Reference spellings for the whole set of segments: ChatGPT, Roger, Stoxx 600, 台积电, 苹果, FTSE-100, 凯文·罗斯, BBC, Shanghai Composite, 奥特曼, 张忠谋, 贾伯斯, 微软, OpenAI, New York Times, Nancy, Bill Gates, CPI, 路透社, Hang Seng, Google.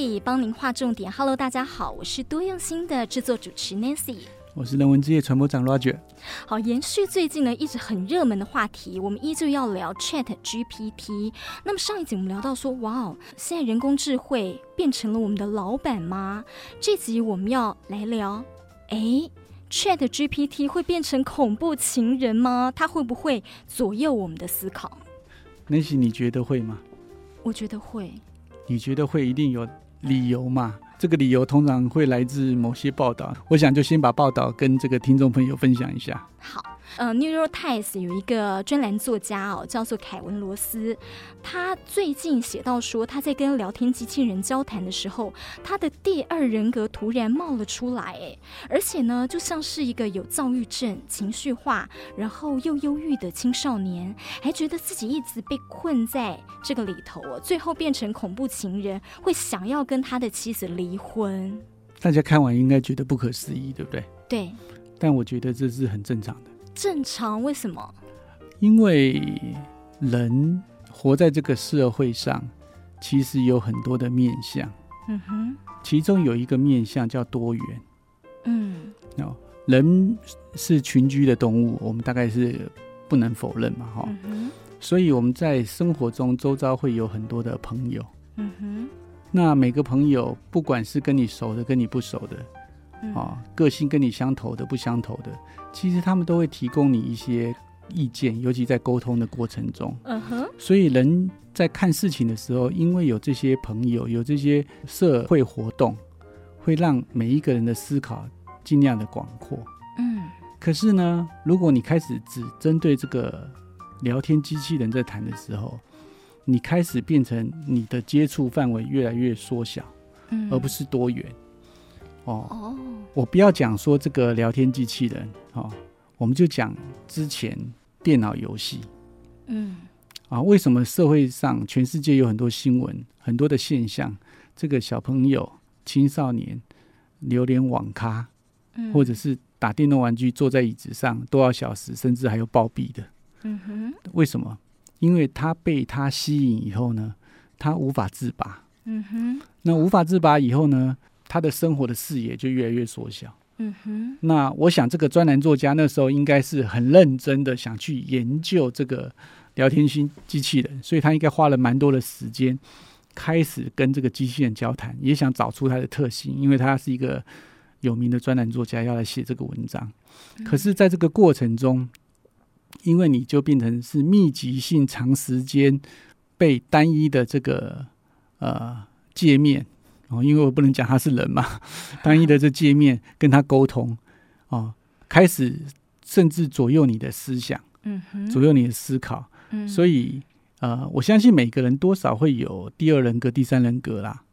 笔帮您画重点。 Hello， 大家好，我是多样心的制作主持 Nancy， 我是人文之夜传播长 Roger。 好，延续最近呢一直很热门的话题，我们依旧要聊 ChatGPT。 那么上一集我们聊到说，哇，现在人工智慧变成了我们的老板吗？这集我们要来聊，ChatGPT 会变成恐怖情人吗？它会不会左右我们的思考？ Nancy， 你觉得会吗？我觉得会。你觉得会一定有理由嘛？这个理由通常会来自某些报道，我想就先把报道跟这个听众朋友分享一下。好，New York Times 有一个专栏作家叫做凯文·罗斯，他最近写到说，他在跟聊天机器人交谈的时候，他的第二人格突然冒了出来，而且呢，就像是一个有躁郁症、情绪化，然后又忧郁的青少年，还觉得自己一直被困在这个里头，最后变成恐怖情人，会想要跟他的妻子离婚。大家看完应该觉得不可思议，对不对？对。但我觉得这是很正常的。正常？为什么？因为人活在这个社会上，其实有很多的面向，其中有一个面向叫多元。人是群居的动物，我们大概是不能否认嘛，所以我们在生活中周遭会有很多的朋友，那每个朋友不管是跟你熟的跟你不熟的，个性跟你相投的不相投的，其实他们都会提供你一些意见，尤其在沟通的过程中，所以人在看事情的时候，因为有这些朋友有这些社会活动，会让每一个人的思考尽量的广阔。可是呢，如果你开始只针对这个聊天机器人在谈的时候，你开始变成你的接触范围越来越缩小，而不是多元。我不要讲说这个聊天机器人，我们就讲之前电脑游戏。为什么社会上全世界有很多新闻，很多的现象，这个小朋友青少年流连网咖，或者是打电动玩具坐在椅子上多少小时，甚至还有暴毙的。为什么？因为他被他吸引以后呢，他无法自拔。那无法自拔以后呢，他的生活的视野就越来越缩小。那我想这个专栏作家那时候应该是很认真的想去研究这个聊天机器人，所以他应该花了蛮多的时间开始跟这个机器人交谈，也想找出它的特性，因为他是一个有名的专栏作家，要来写这个文章。可是在这个过程中，因为你就变成是密集性长时间被单一的这个界面，因为我不能讲他是人嘛，单一的这界面跟他沟通，开始甚至左右你的思想，左右你的思考。所以我相信每个人多少会有第二人格第三人格啦，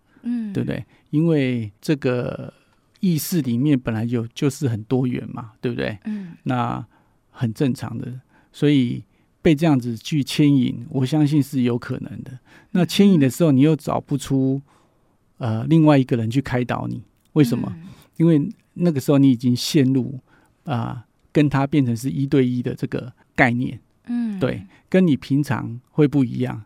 对不对？因为这个意识里面本来就是很多元嘛，对不对？那很正常的，所以被这样子去牵引，我相信是有可能的。那牵引的时候你又找不出另外一个人去开导你，为什么？因为那个时候你已经陷入跟他变成是一对一的这个概念，对，跟你平常会不一样。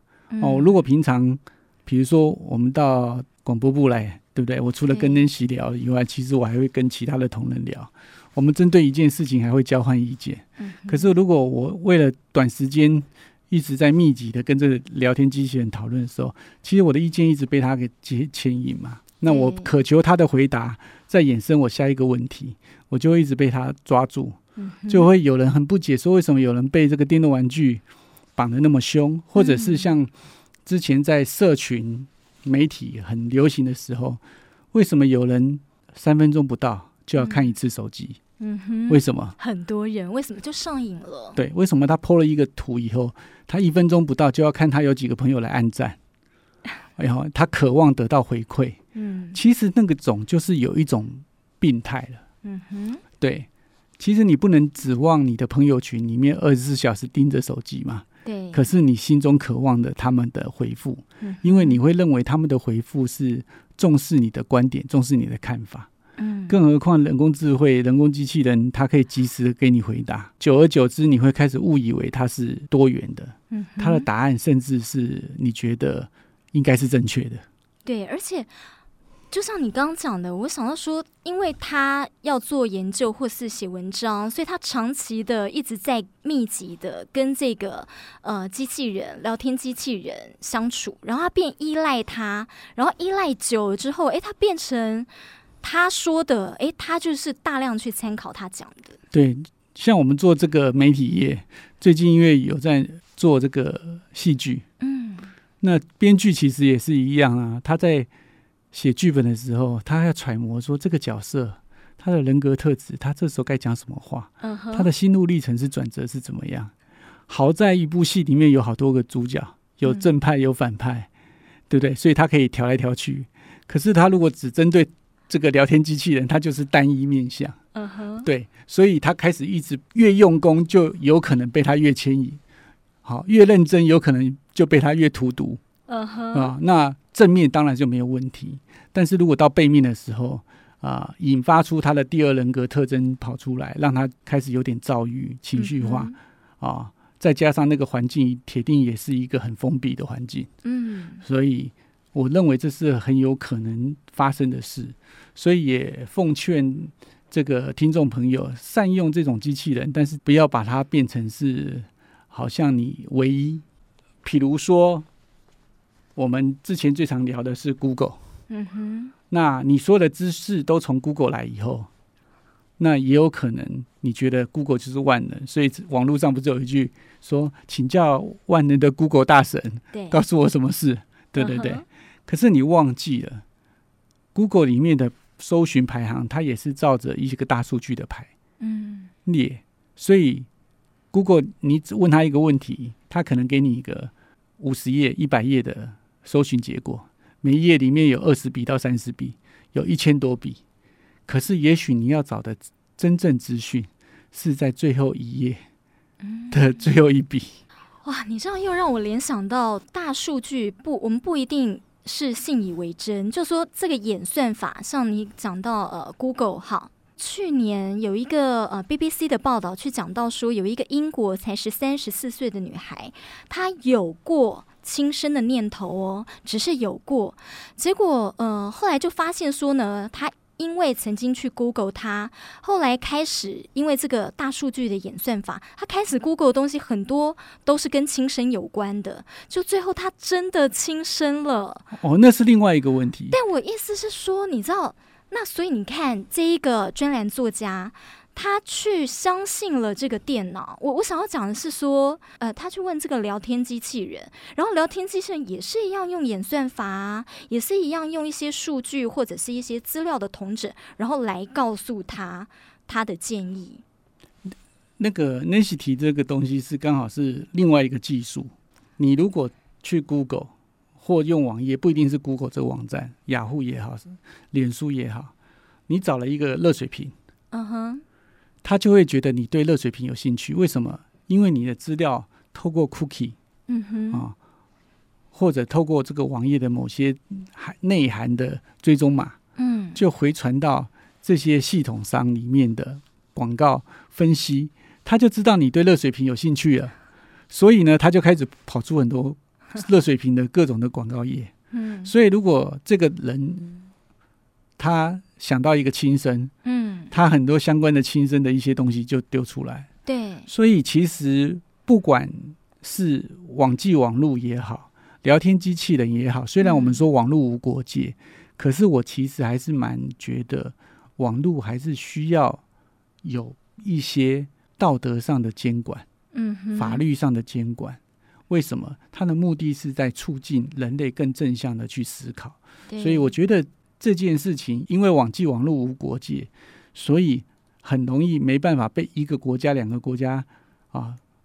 如果平常比如说我们到广播部来，对不对？我除了跟Nancy聊以外，其实我还会跟其他的同仁聊，我们针对一件事情还会交换意见。可是如果我为了短时间一直在密集的跟这个聊天机器人讨论的时候，其实我的意见一直被他给牵引嘛，那我渴求他的回答再衍生我下一个问题，我就会一直被他抓住。就会有人很不解说，为什么有人被这个电动玩具绑得那么凶，或者是像之前在社群媒体很流行的时候，为什么有人3分钟不到就要看一次手机？为什么很多人为什么就上瘾了？对，为什么他 po 了一个图以后，他1分钟不到就要看他有几个朋友来按赞？他渴望得到回馈。其实那个种就是有一种病态了。对，其实你不能指望你的朋友群里面24小时盯着手机嘛。对。可是你心中渴望的他们的回复，因为你会认为他们的回复是重视你的观点，重视你的看法。更何况人工智慧、人工机器人，它可以及时给你回答，久而久之你会开始误以为它是多元的，它的答案甚至是你觉得应该是正确的。对，而且就像你刚刚讲的，我想到说，因为他要做研究或是写文章，所以他长期的一直在密集的跟这个机器人聊天机器人相处，然后他变依赖他，然后依赖久了之后，他变成他说的，他就是大量去参考他讲的。对，像我们做这个媒体业，最近因为有在做这个戏剧，那编剧其实也是一样啊，他在写剧本的时候，他要揣摩说这个角色他的人格特质，他这时候该讲什么话，他的心路历程是转折是怎么样。好在一部戏里面有好多个主角，有正派有反派，对不对？所以他可以调来调去。可是他如果只针对这个聊天机器人，他就是单一面向，对，所以他开始一直越用功，就有可能被他越牵引，好，越认真有可能就被他越荼毒。那正面当然就没有问题，但是如果到背面的时候，引发出他的第二人格特征跑出来，让他开始有点躁郁情绪化，再加上那个环境铁定也是一个很封闭的环境，所以我认为这是很有可能发生的事。所以也奉劝这个听众朋友善用这种机器人，但是不要把它变成是好像你唯一。比如说我们之前最常聊的是 Google，那你所有的知识都从 Google 来以后，那也有可能你觉得 Google 就是万能，所以网络上不是有一句说请教万能的 Google 大神，告诉我什么事，对、可是你忘记了 Google 里面的搜寻排行它也是照着一个大数据的排列，所以 Google 你问他一个问题，他可能给你一个50页100页的搜寻结果，每一页里面有20笔到30笔，有1000多笔。可是也许你要找的真正资讯是在最后一页的最后一笔。哇，你这样又让我联想到大数据，我们不一定是信以为真，就说这个演算法，像你讲到Google 好。去年有一个BBC 的报道去讲到说，有一个英国才13、14岁的女孩，她有过轻生的念头哦，只是有过。结果后来就发现说呢，她因为曾经去 Google， 她后来开始因为这个大数据的演算法，她开始 Google 的东西很多都是跟轻生有关的，就最后她真的轻生了。哦，那是另外一个问题。但我意思是说，你知道。那所以你看，这一个专栏作家，他去相信了这个电脑。我想要讲的是说，他去问这个聊天机器人，然后聊天机器人也是一样用演算法啊，也是一样用一些数据或者是一些资料的统整，然后来告诉他他的建议。那个 Nancy 提这个东西是刚好是另外一个技术。你如果去 Google。或用网页，不一定是 Google 这个网站，雅虎也好，脸书也好，你找了一个热水瓶，他就会觉得你对热水瓶有兴趣。为什么？因为你的资料透过 cookie，或者透过这个网页的某些内涵的追踪码，就回传到这些系统商里面的广告分析，他就知道你对热水瓶有兴趣了，所以呢，他就开始跑出很多。热水瓶的各种的广告业，所以如果这个人他想到一个轻生，他很多相关的轻生的一些东西就丢出来，对，所以其实不管是网际网路也好，聊天机器人也好，虽然我们说网路无国界，可是我其实还是蛮觉得网路还是需要有一些道德上的监管，法律上的监管。为什么？它的目的是在促进人类更正向的去思考，所以我觉得这件事情，因为网际网络无国界，所以很容易没办法被一个国家两个国家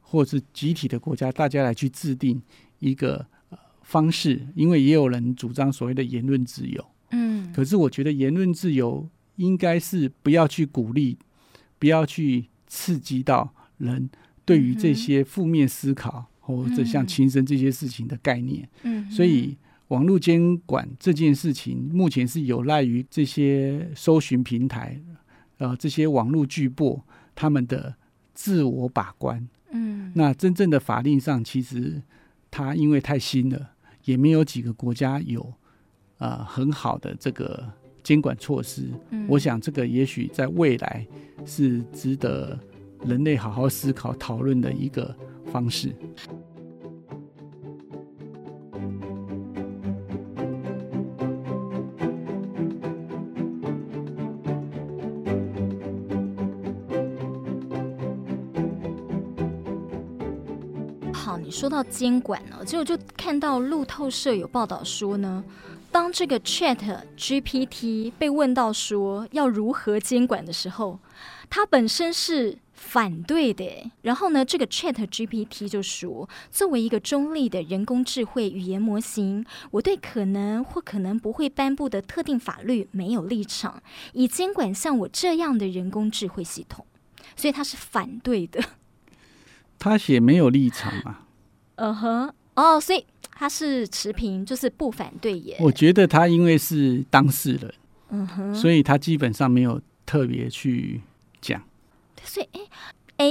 或是集体的国家大家来去制定一个方式，因为也有人主张所谓的言论自由，可是我觉得言论自由应该是不要去鼓励，不要去刺激到人对于这些负面思考或者像轻生这些事情的概念，所以网络监管这件事情目前是有赖于这些搜寻平台，这些网络巨擘他们的自我把关，那真正的法令上其实它因为太新了，也没有几个国家有很好的这个监管措施，我想这个也许在未来是值得人类好好思考讨论的一个方式。好，你说到监管呢，结果就看到路透社有报道说呢，当这个 ChatGPT 被问到说要如何监管的时候，他本身是反对的。然后呢，这个 ChatGPT 就说，作为一个中立的人工智慧语言模型，我对可能或可能不会颁布的特定法律没有立场，以监管像我这样的人工智慧系统，所以他是反对的。他写没有立场啊。所以他是持平，就是不反对耶。我觉得他因为是当事人，所以他基本上没有特别去讲。所以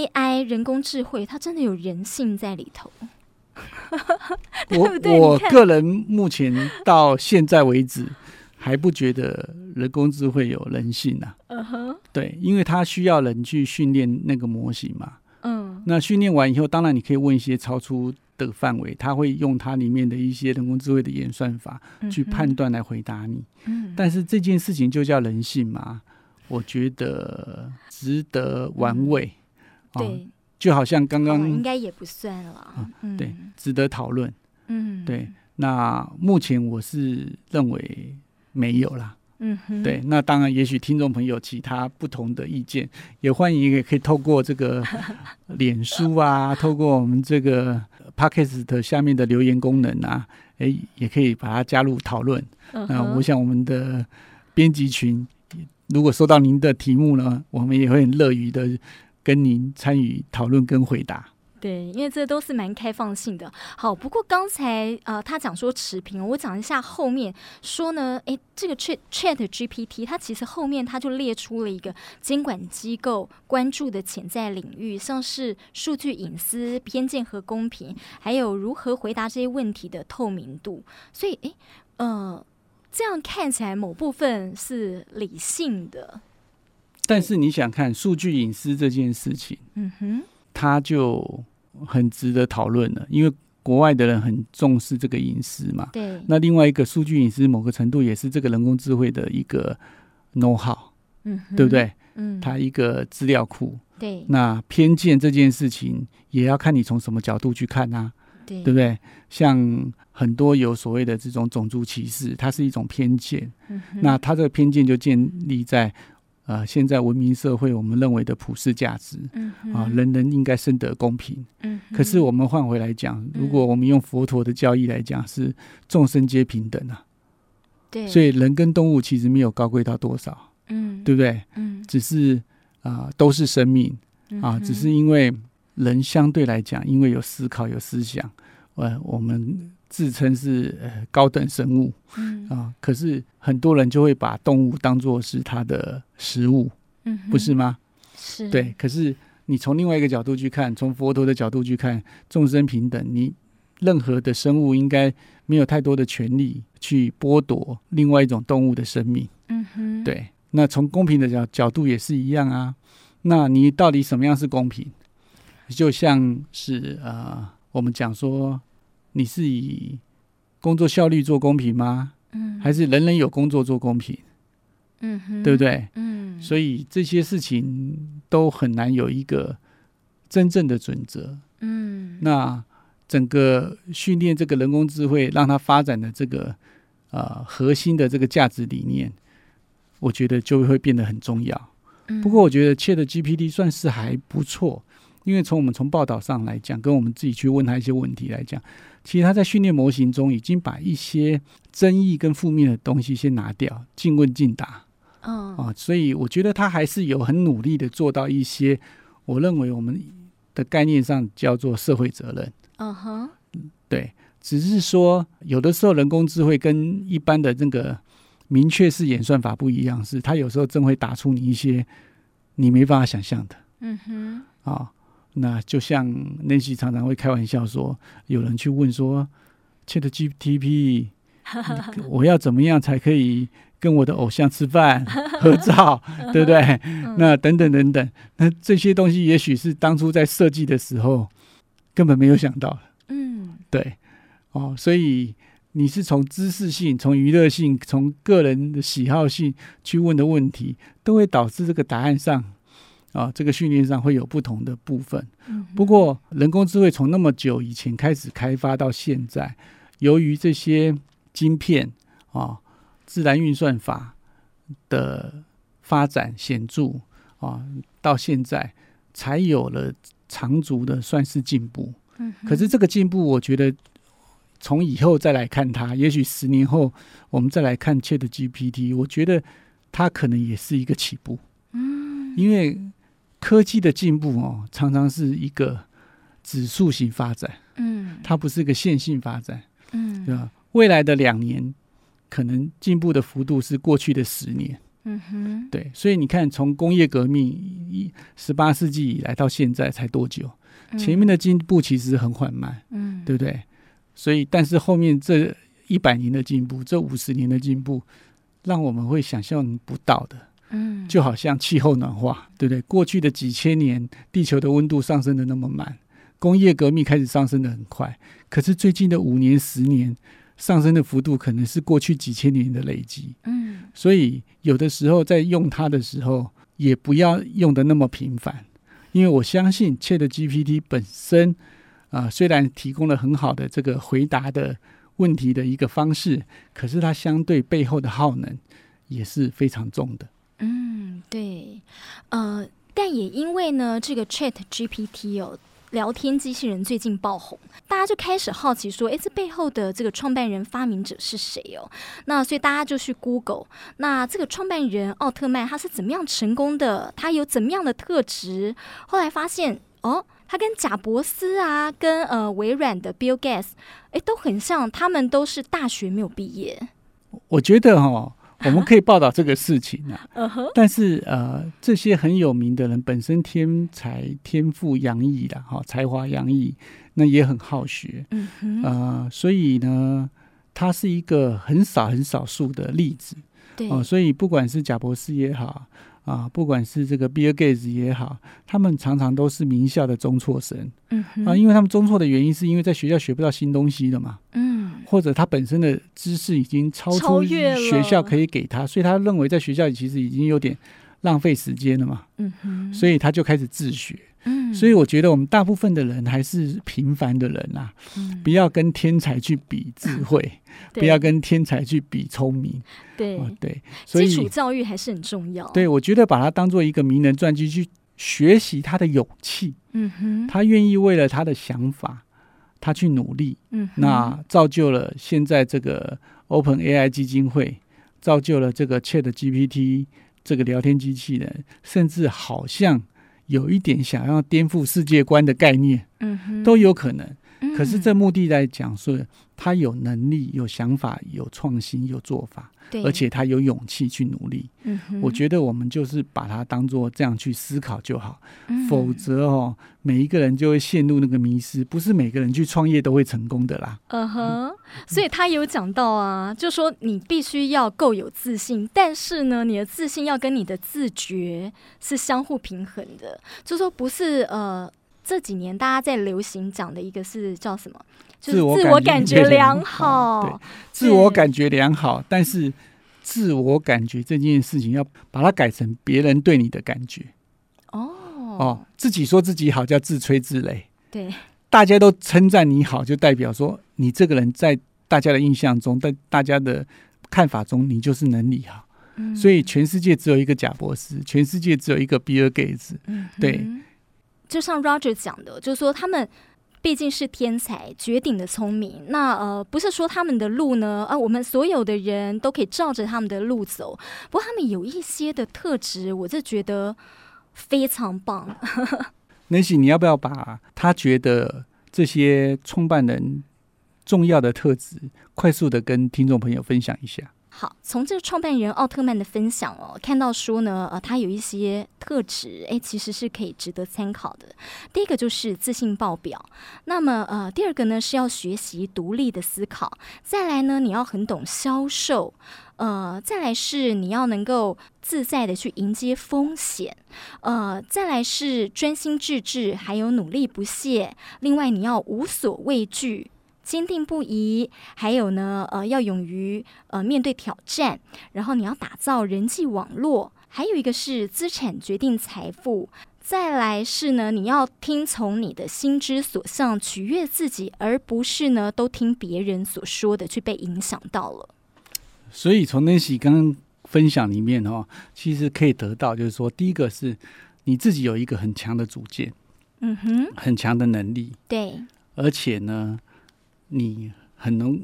AI 人工智慧它真的有人性在里头。我个人目前到现在为止还不觉得人工智慧有人性啊。对，因为它需要人去训练那个模型嘛。那训练完以后，当然你可以问一些超出的范围，他会用它里面的一些人工智慧的演算法去判断来回答你。但是这件事情就叫人性嘛，我觉得值得玩味。对，就好像刚刚应该也不算了。对，值得讨论。对，那目前我是认为没有啦。对，那当然也许听众朋友其他不同的意见也欢迎，也可以透过这个脸书啊透过我们这个 Podcast 下面的留言功能啊，也可以把它加入讨论。我想我们的编辑群如果收到您的题目呢，我们也会很乐于的跟您参与讨论跟回答。对，因为这都是蛮开放性的。好，不过刚才他讲说持平，我讲一下后面说呢，这个 ChatGPT 它其实后面它就列出了一个监管机构关注的潜在领域，像是数据隐私、偏见和公平，还有如何回答这些问题的透明度。所以这样看起来某部分是理性的，但是你想看数据隐私这件事情，它就很值得讨论了，因为国外的人很重视这个隐私嘛。对。那另外一个数据隐私某个程度也是这个人工智慧的一个 know-how， 对不对？它一个资料库。对。那偏见这件事情也要看你从什么角度去看啊，对不对？像很多有所谓的这种种族歧视，它是一种偏见。那它这个偏见就建立在现在文明社会我们认为的普世价值，人人应该生得公平。可是我们换回来讲，如果我们用佛陀的教义来讲，是众生皆平等啊。对，所以人跟动物其实没有高贵到多少，对不对？只是都是生命啊，只是因为人相对来讲，因为有思考有思想，我们自称是高等生物，可是很多人就会把动物当作是它的食物，不是吗？是。对，可是你从另外一个角度去看，从佛陀的角度去看，众生平等，你任何的生物应该没有太多的权利去剥夺另外一种动物的生命。对，那从公平的角度也是一样啊。那你到底什么样是公平？就像是我们讲说，你是以工作效率做公平吗？还是人人有工作做公平？对不对？所以这些事情都很难有一个真正的准则。那整个训练这个人工智慧让它发展的这个核心的这个价值理念，我觉得就会变得很重要。不过我觉得ChatGPT 算是还不错。因为从报道上来讲，跟我们自己去问他一些问题来讲，其实他在训练模型中已经把一些争议跟负面的东西先拿掉，尽问尽答。所以我觉得他还是有很努力的做到一些我认为我们的概念上叫做社会责任。对，只是说有的时候人工智慧跟一般的那个明确式演算法不一样，是他有时候真会打出你一些你没办法想象的。那就像 Nancy 常常会开玩笑说，有人去问说 ChatGPT 我要怎么样才可以跟我的偶像吃饭合照对不对那等等等等，那这些东西也许是当初在设计的时候根本没有想到的。对所以你是从知识性、从娱乐性、从个人的喜好性去问的问题，都会导致这个答案上这个训练上会有不同的部分。不过人工智慧从那么久以前开始开发到现在，由于这些晶片自然运算法的发展显著到现在才有了长足的算是进步。可是这个进步我觉得从以后再来看它，也许10年后我们再来看 ChatGPT， 我觉得它可能也是一个起步。因为科技的进步常常是一个指数型发展，它不是一个线性发展，对吧？未来的2年可能进步的幅度是过去的10年，对，所以你看从工业革命18世纪以来到现在才多久，前面的进步其实很缓慢，对不对？所以但是后面这100年的进步，这50年的进步让我们会想象不到的。就好像气候暖化，对不对？过去的几千年地球的温度上升的那么慢，工业革命开始上升的很快，可是最近的5年10年上升的幅度可能是过去几千年的累积。所以有的时候在用它的时候也不要用的那么频繁，因为我相信 ChatGPT 本身虽然提供了很好的这个回答的问题的一个方式，可是它相对背后的耗能也是非常重的。对，但也因为呢，这个 ChatGPT 聊天机器人最近爆红，大家就开始好奇说，这背后的这个创办人、发明者是谁哦？那所以大家就去 Google， 那这个创办人奥特曼他是怎么样成功的？他有怎么样的特质？后来发现他跟贾伯斯啊，跟微软的 Bill Gates， 都很像，他们都是大学没有毕业。我觉得我们可以报道这个事情但是这些很有名的人本身天赋洋溢啦，才华洋溢，那也很好学，所以呢他是一个很少数的例子。所以不管是贾伯斯也好不管是这个比尔盖茨也好，他们常常都是名校的中辍生，因为他们中辍的原因是因为在学校学不到新东西的嘛，或者他本身的知识已经超出学校可以给他，所以他认为在学校里其实已经有点浪费时间了嘛，所以他就开始自学。所以我觉得我们大部分的人还是平凡的人啊，不要跟天才去比智慧，不要跟天才去比聪明，对，所以基础教育还是很重要。对，我觉得把它当做一个名人传记去学习他的勇气，他愿意为了他的想法他去努力，那造就了现在这个 OpenAI 基金会，造就了这个 ChatGPT 这个聊天机器人，甚至好像有一点想要颠覆世界观的概念，都有可能。可是这目的来讲说，他有能力、有想法、有创新、有做法，而且他有勇气去努力。我觉得我们就是把它当作这样去思考就好，否则每一个人就会陷入那个迷失，不是每个人去创业都会成功的啦。所以他有讲到啊，就说你必须要够有自信，但是呢，你的自信要跟你的自觉是相互平衡的，就说不是这几年大家在流行讲的一个是叫什么，就是自我感觉良好。自我感觉良好，但是自我感觉这件事情要把它改成别人对你的感觉。自己说自己好叫自吹自擂，对，大家都称赞你好，就代表说你这个人在大家的印象中，在大家的看法中，你就是能力好。所以全世界只有一个贾伯斯，全世界只有一个比尔盖茨，对。就像 Roger 讲的，就是说他们毕竟是天才，绝顶的聪明，那不是说他们的路呢我们所有的人都可以照着他们的路走，不过他们有一些的特质我就觉得非常棒。Nancy 你要不要把他觉得这些创办人重要的特质快速的跟听众朋友分享一下？好，从这个创办人奥特曼的分享哦，看到说呢，他有一些特质，其实是可以值得参考的。第一个就是自信爆表，那么第二个呢是要学习独立的思考，再来呢你要很懂销售，再来是你要能够自在的去迎接风险，再来是专心致志，还有努力不懈，另外你要无所畏惧。坚定不移，还有呢，要勇于面对挑战，然后你要打造人际网络，还有一个是资产决定财富，再来是呢，你要听从你的心之所向，取悦自己，而不是呢都听别人所说的去被影响到了。所以从Nancy刚刚分享里面哦，其实可以得到就是说，第一个是你自己有一个很强的主见，嗯哼，很强的能力，对，而且呢。你很能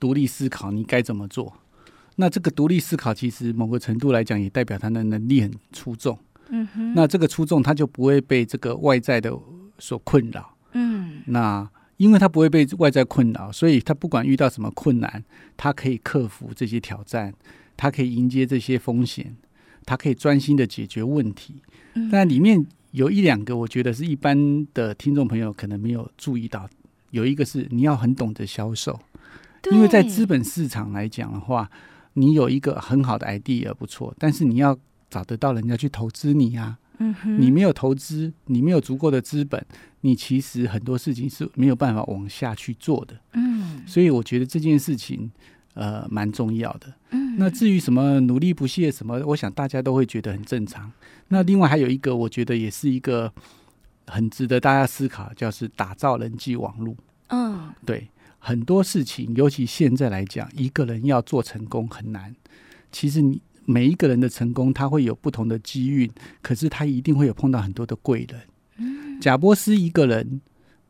独立思考你该怎么做，那这个独立思考其实某个程度来讲也代表他的能力很出众、嗯、哼，那这个出众他就不会被这个外在的所困扰、嗯、那因为他不会被外在困扰，所以他不管遇到什么困难他可以克服这些挑战，他可以迎接这些风险，他可以专心的解决问题、嗯、但里面有一两个我觉得是一般的听众朋友可能没有注意到，有一个是你要很懂得销售，因为在资本市场来讲的话，你有一个很好的 idea 不错，但是你要找得到人家去投资你啊、嗯、哼，你没有投资，你没有足够的资本，你其实很多事情是没有办法往下去做的、嗯、所以我觉得这件事情蛮重要的、嗯、那至于什么努力不懈什么，我想大家都会觉得很正常。那另外还有一个我觉得也是一个很值得大家思考，就是打造人际网络。嗯，对，很多事情尤其现在来讲一个人要做成功很难，其实你每一个人的成功他会有不同的机遇，可是他一定会有碰到很多的贵人、嗯、贾伯斯一个人，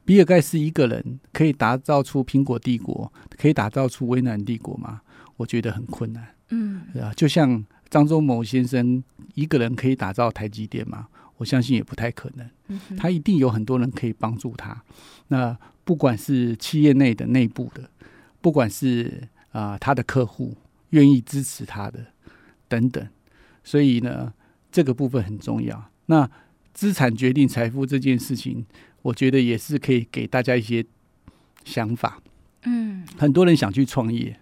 比尔盖茨一个人可以打造出苹果帝国，可以打造出微软帝国吗？我觉得很困难。嗯，就像张忠谋先生一个人可以打造台积电吗？我相信也不太可能、嗯、他一定有很多人可以帮助他，那不管是企业内的内部的，不管是他的客户愿意支持他的等等，所以呢这个部分很重要。那资产决定财富这件事情我觉得也是可以给大家一些想法。嗯，很多人想去创业，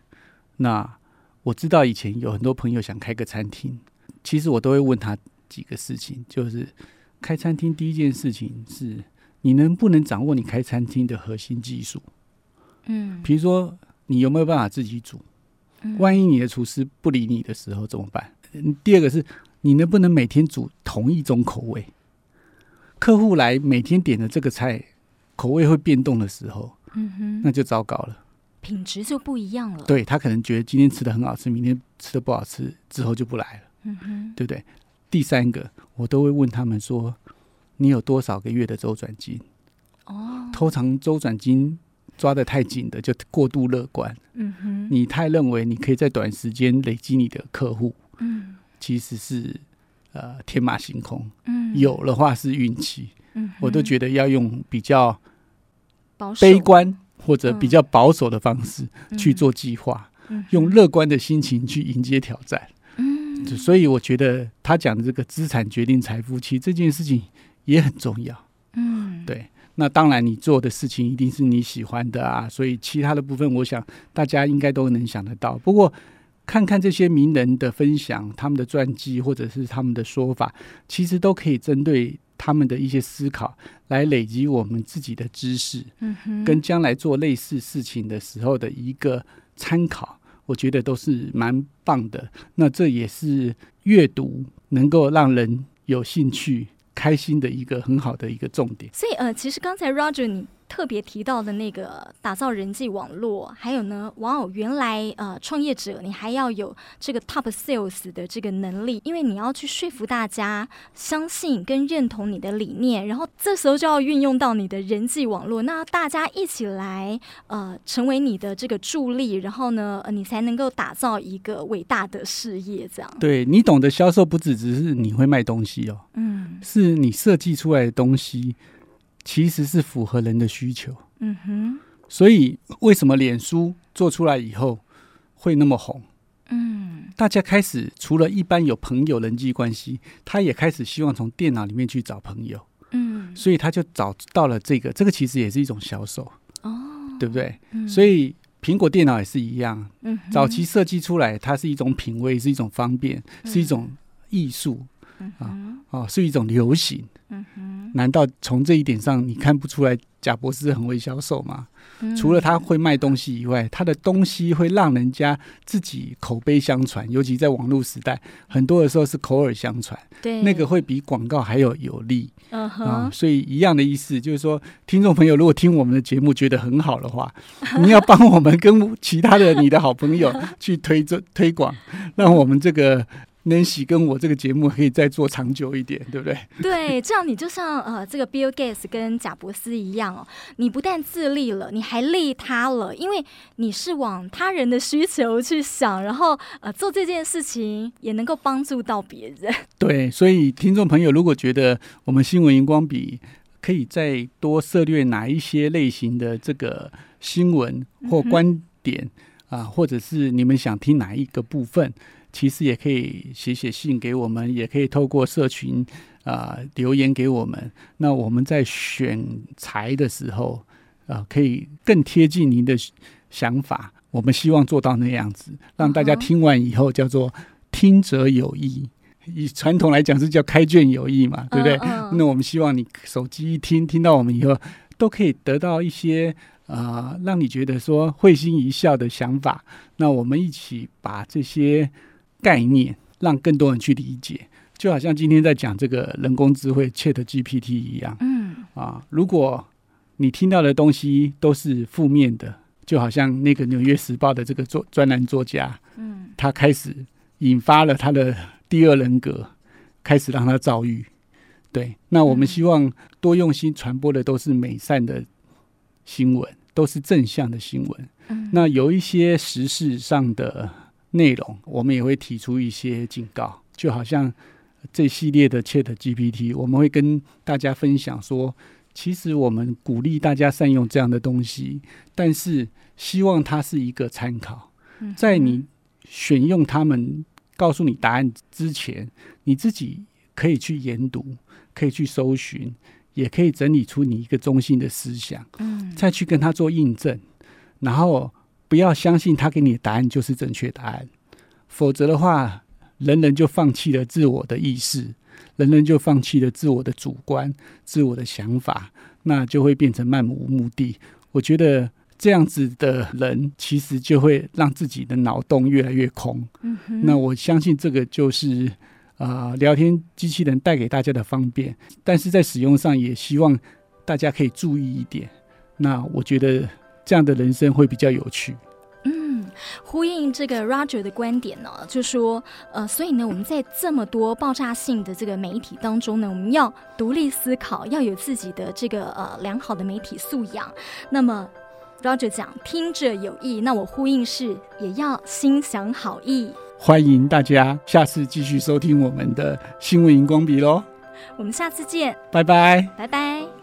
那我知道以前有很多朋友想开个餐厅，其实我都会问他几个事情，就是开餐厅第一件事情是你能不能掌握你开餐厅的核心技术。嗯，比如说你有没有办法自己煮，万一你的厨师不理你的时候怎么办？第二个是你能不能每天煮同一种口味，客户来每天点的这个菜口味会变动的时候、嗯、哼，那就糟糕了，品质就不一样了。对，他可能觉得今天吃的很好吃，明天吃的不好吃，之后就不来了、嗯、哼，对不对？第三个我都会问他们说你有多少个月的周转金、哦、通常周转金抓得太紧的就过度乐观、嗯、哼，你太认为你可以在短时间累积你的客户、嗯、其实是天马行空、嗯、有的话是运气、嗯、我都觉得要用比较悲观或者比较保守的方式去做计划、嗯、用乐观的心情去迎接挑战。所以我觉得他讲的这个资产决定财富，其实这件事情也很重要。嗯，对。那当然你做的事情一定是你喜欢的啊，所以其他的部分我想大家应该都能想得到。不过看看这些名人的分享，他们的传记或者是他们的说法，其实都可以针对他们的一些思考来累积我们自己的知识、嗯、跟将来做类似事情的时候的一个参考，我觉得都是蛮棒的。那这也是阅读能够让人有兴趣开心的一个很好的一个重点。所以其实刚才 Roger 你特别提到的那个打造人际网络，还有呢哇哦，原来创业者你还要有这个 top sales 的这个能力，因为你要去说服大家相信跟认同你的理念，然后这时候就要运用到你的人际网络，那大家一起来成为你的这个助力，然后呢你才能够打造一个伟大的事业这样。对，你懂得销售不只是你会卖东西哦，嗯，是你设计出来的东西其实是符合人的需求。嗯哼，所以为什么脸书做出来以后会那么红？嗯，大家开始除了一般有朋友人际关系，他也开始希望从电脑里面去找朋友，嗯，所以他就找到了这个其实也是一种销售，哦，对不对？嗯，所以苹果电脑也是一样，嗯，早期设计出来它是一种品味，是一种方便，嗯，是一种艺术，嗯啊，是一种流行，嗯，难道从这一点上你看不出来贾伯斯很会销售吗？嗯，除了他会卖东西以外，他的东西会让人家自己口碑相传，尤其在网络时代很多的时候是口耳相传，对，那个会比广告还有力，嗯啊，所以一样的意思就是说，听众朋友如果听我们的节目觉得很好的话，你要帮我们跟其他的你的好朋友去 推广，让我们这个Nancy 跟我这个节目可以再做长久一点，对不对？对，这样你就像这个 Bill Gates 跟贾伯斯一样哦，你不但自利了，你还利他了，因为你是往他人的需求去想，然后做这件事情也能够帮助到别人。对，所以听众朋友如果觉得我们新闻荧光笔可以再多涉略哪一些类型的这个新闻或观点，嗯，或者是你们想听哪一个部分，其实也可以写信给我们，也可以透过社群留言给我们，那我们在选材的时候可以更贴近您的想法，我们希望做到那样子，让大家听完以后叫做听者有意，以传统来讲是叫开卷有益嘛，对不对？那我们希望你手机一听到我们以后，都可以得到一些让你觉得说会心一笑的想法，那我们一起把这些概念让更多人去理解，就好像今天在讲这个人工智慧 ChatGPT 一样，嗯如果你听到的东西都是负面的，就好像那个纽约时报的这个专栏作家，嗯，他开始引发了他的第二人格，开始让他躁郁。对，那我们希望多用心传播的都是美善的新闻，都是正向的新闻，嗯，那有一些时事上的内容我们也会提出一些警告，就好像这系列的 ChatGPT 我们会跟大家分享说，其实我们鼓励大家善用这样的东西，但是希望它是一个参考，在你选用它们告诉你答案之前，你自己可以去研读，可以去搜寻，也可以整理出你一个中性的思想，嗯，再去跟他做印证，然后不要相信他给你的答案就是正确答案，否则的话人人就放弃了自我的意识，人人就放弃了自我的主观，自我的想法，那就会变成漫无目的。我觉得这样子的人其实就会让自己的脑洞越来越空，嗯，那我相信这个就是聊天机器人带给大家的方便，但是在使用上也希望大家可以注意一点，那我觉得这样的人生会比较有趣。嗯，呼应这个 Roger 的观点呢，就说所以呢我们在这么多爆炸性的这个媒体当中呢，我们要独立思考，要有自己的这个良好的媒体素养。那么Roger 讲听者有意，那我呼应是也要心想好意。欢迎大家下次继续收听我们的新闻荧光笔咯，我们下次见，拜拜拜拜。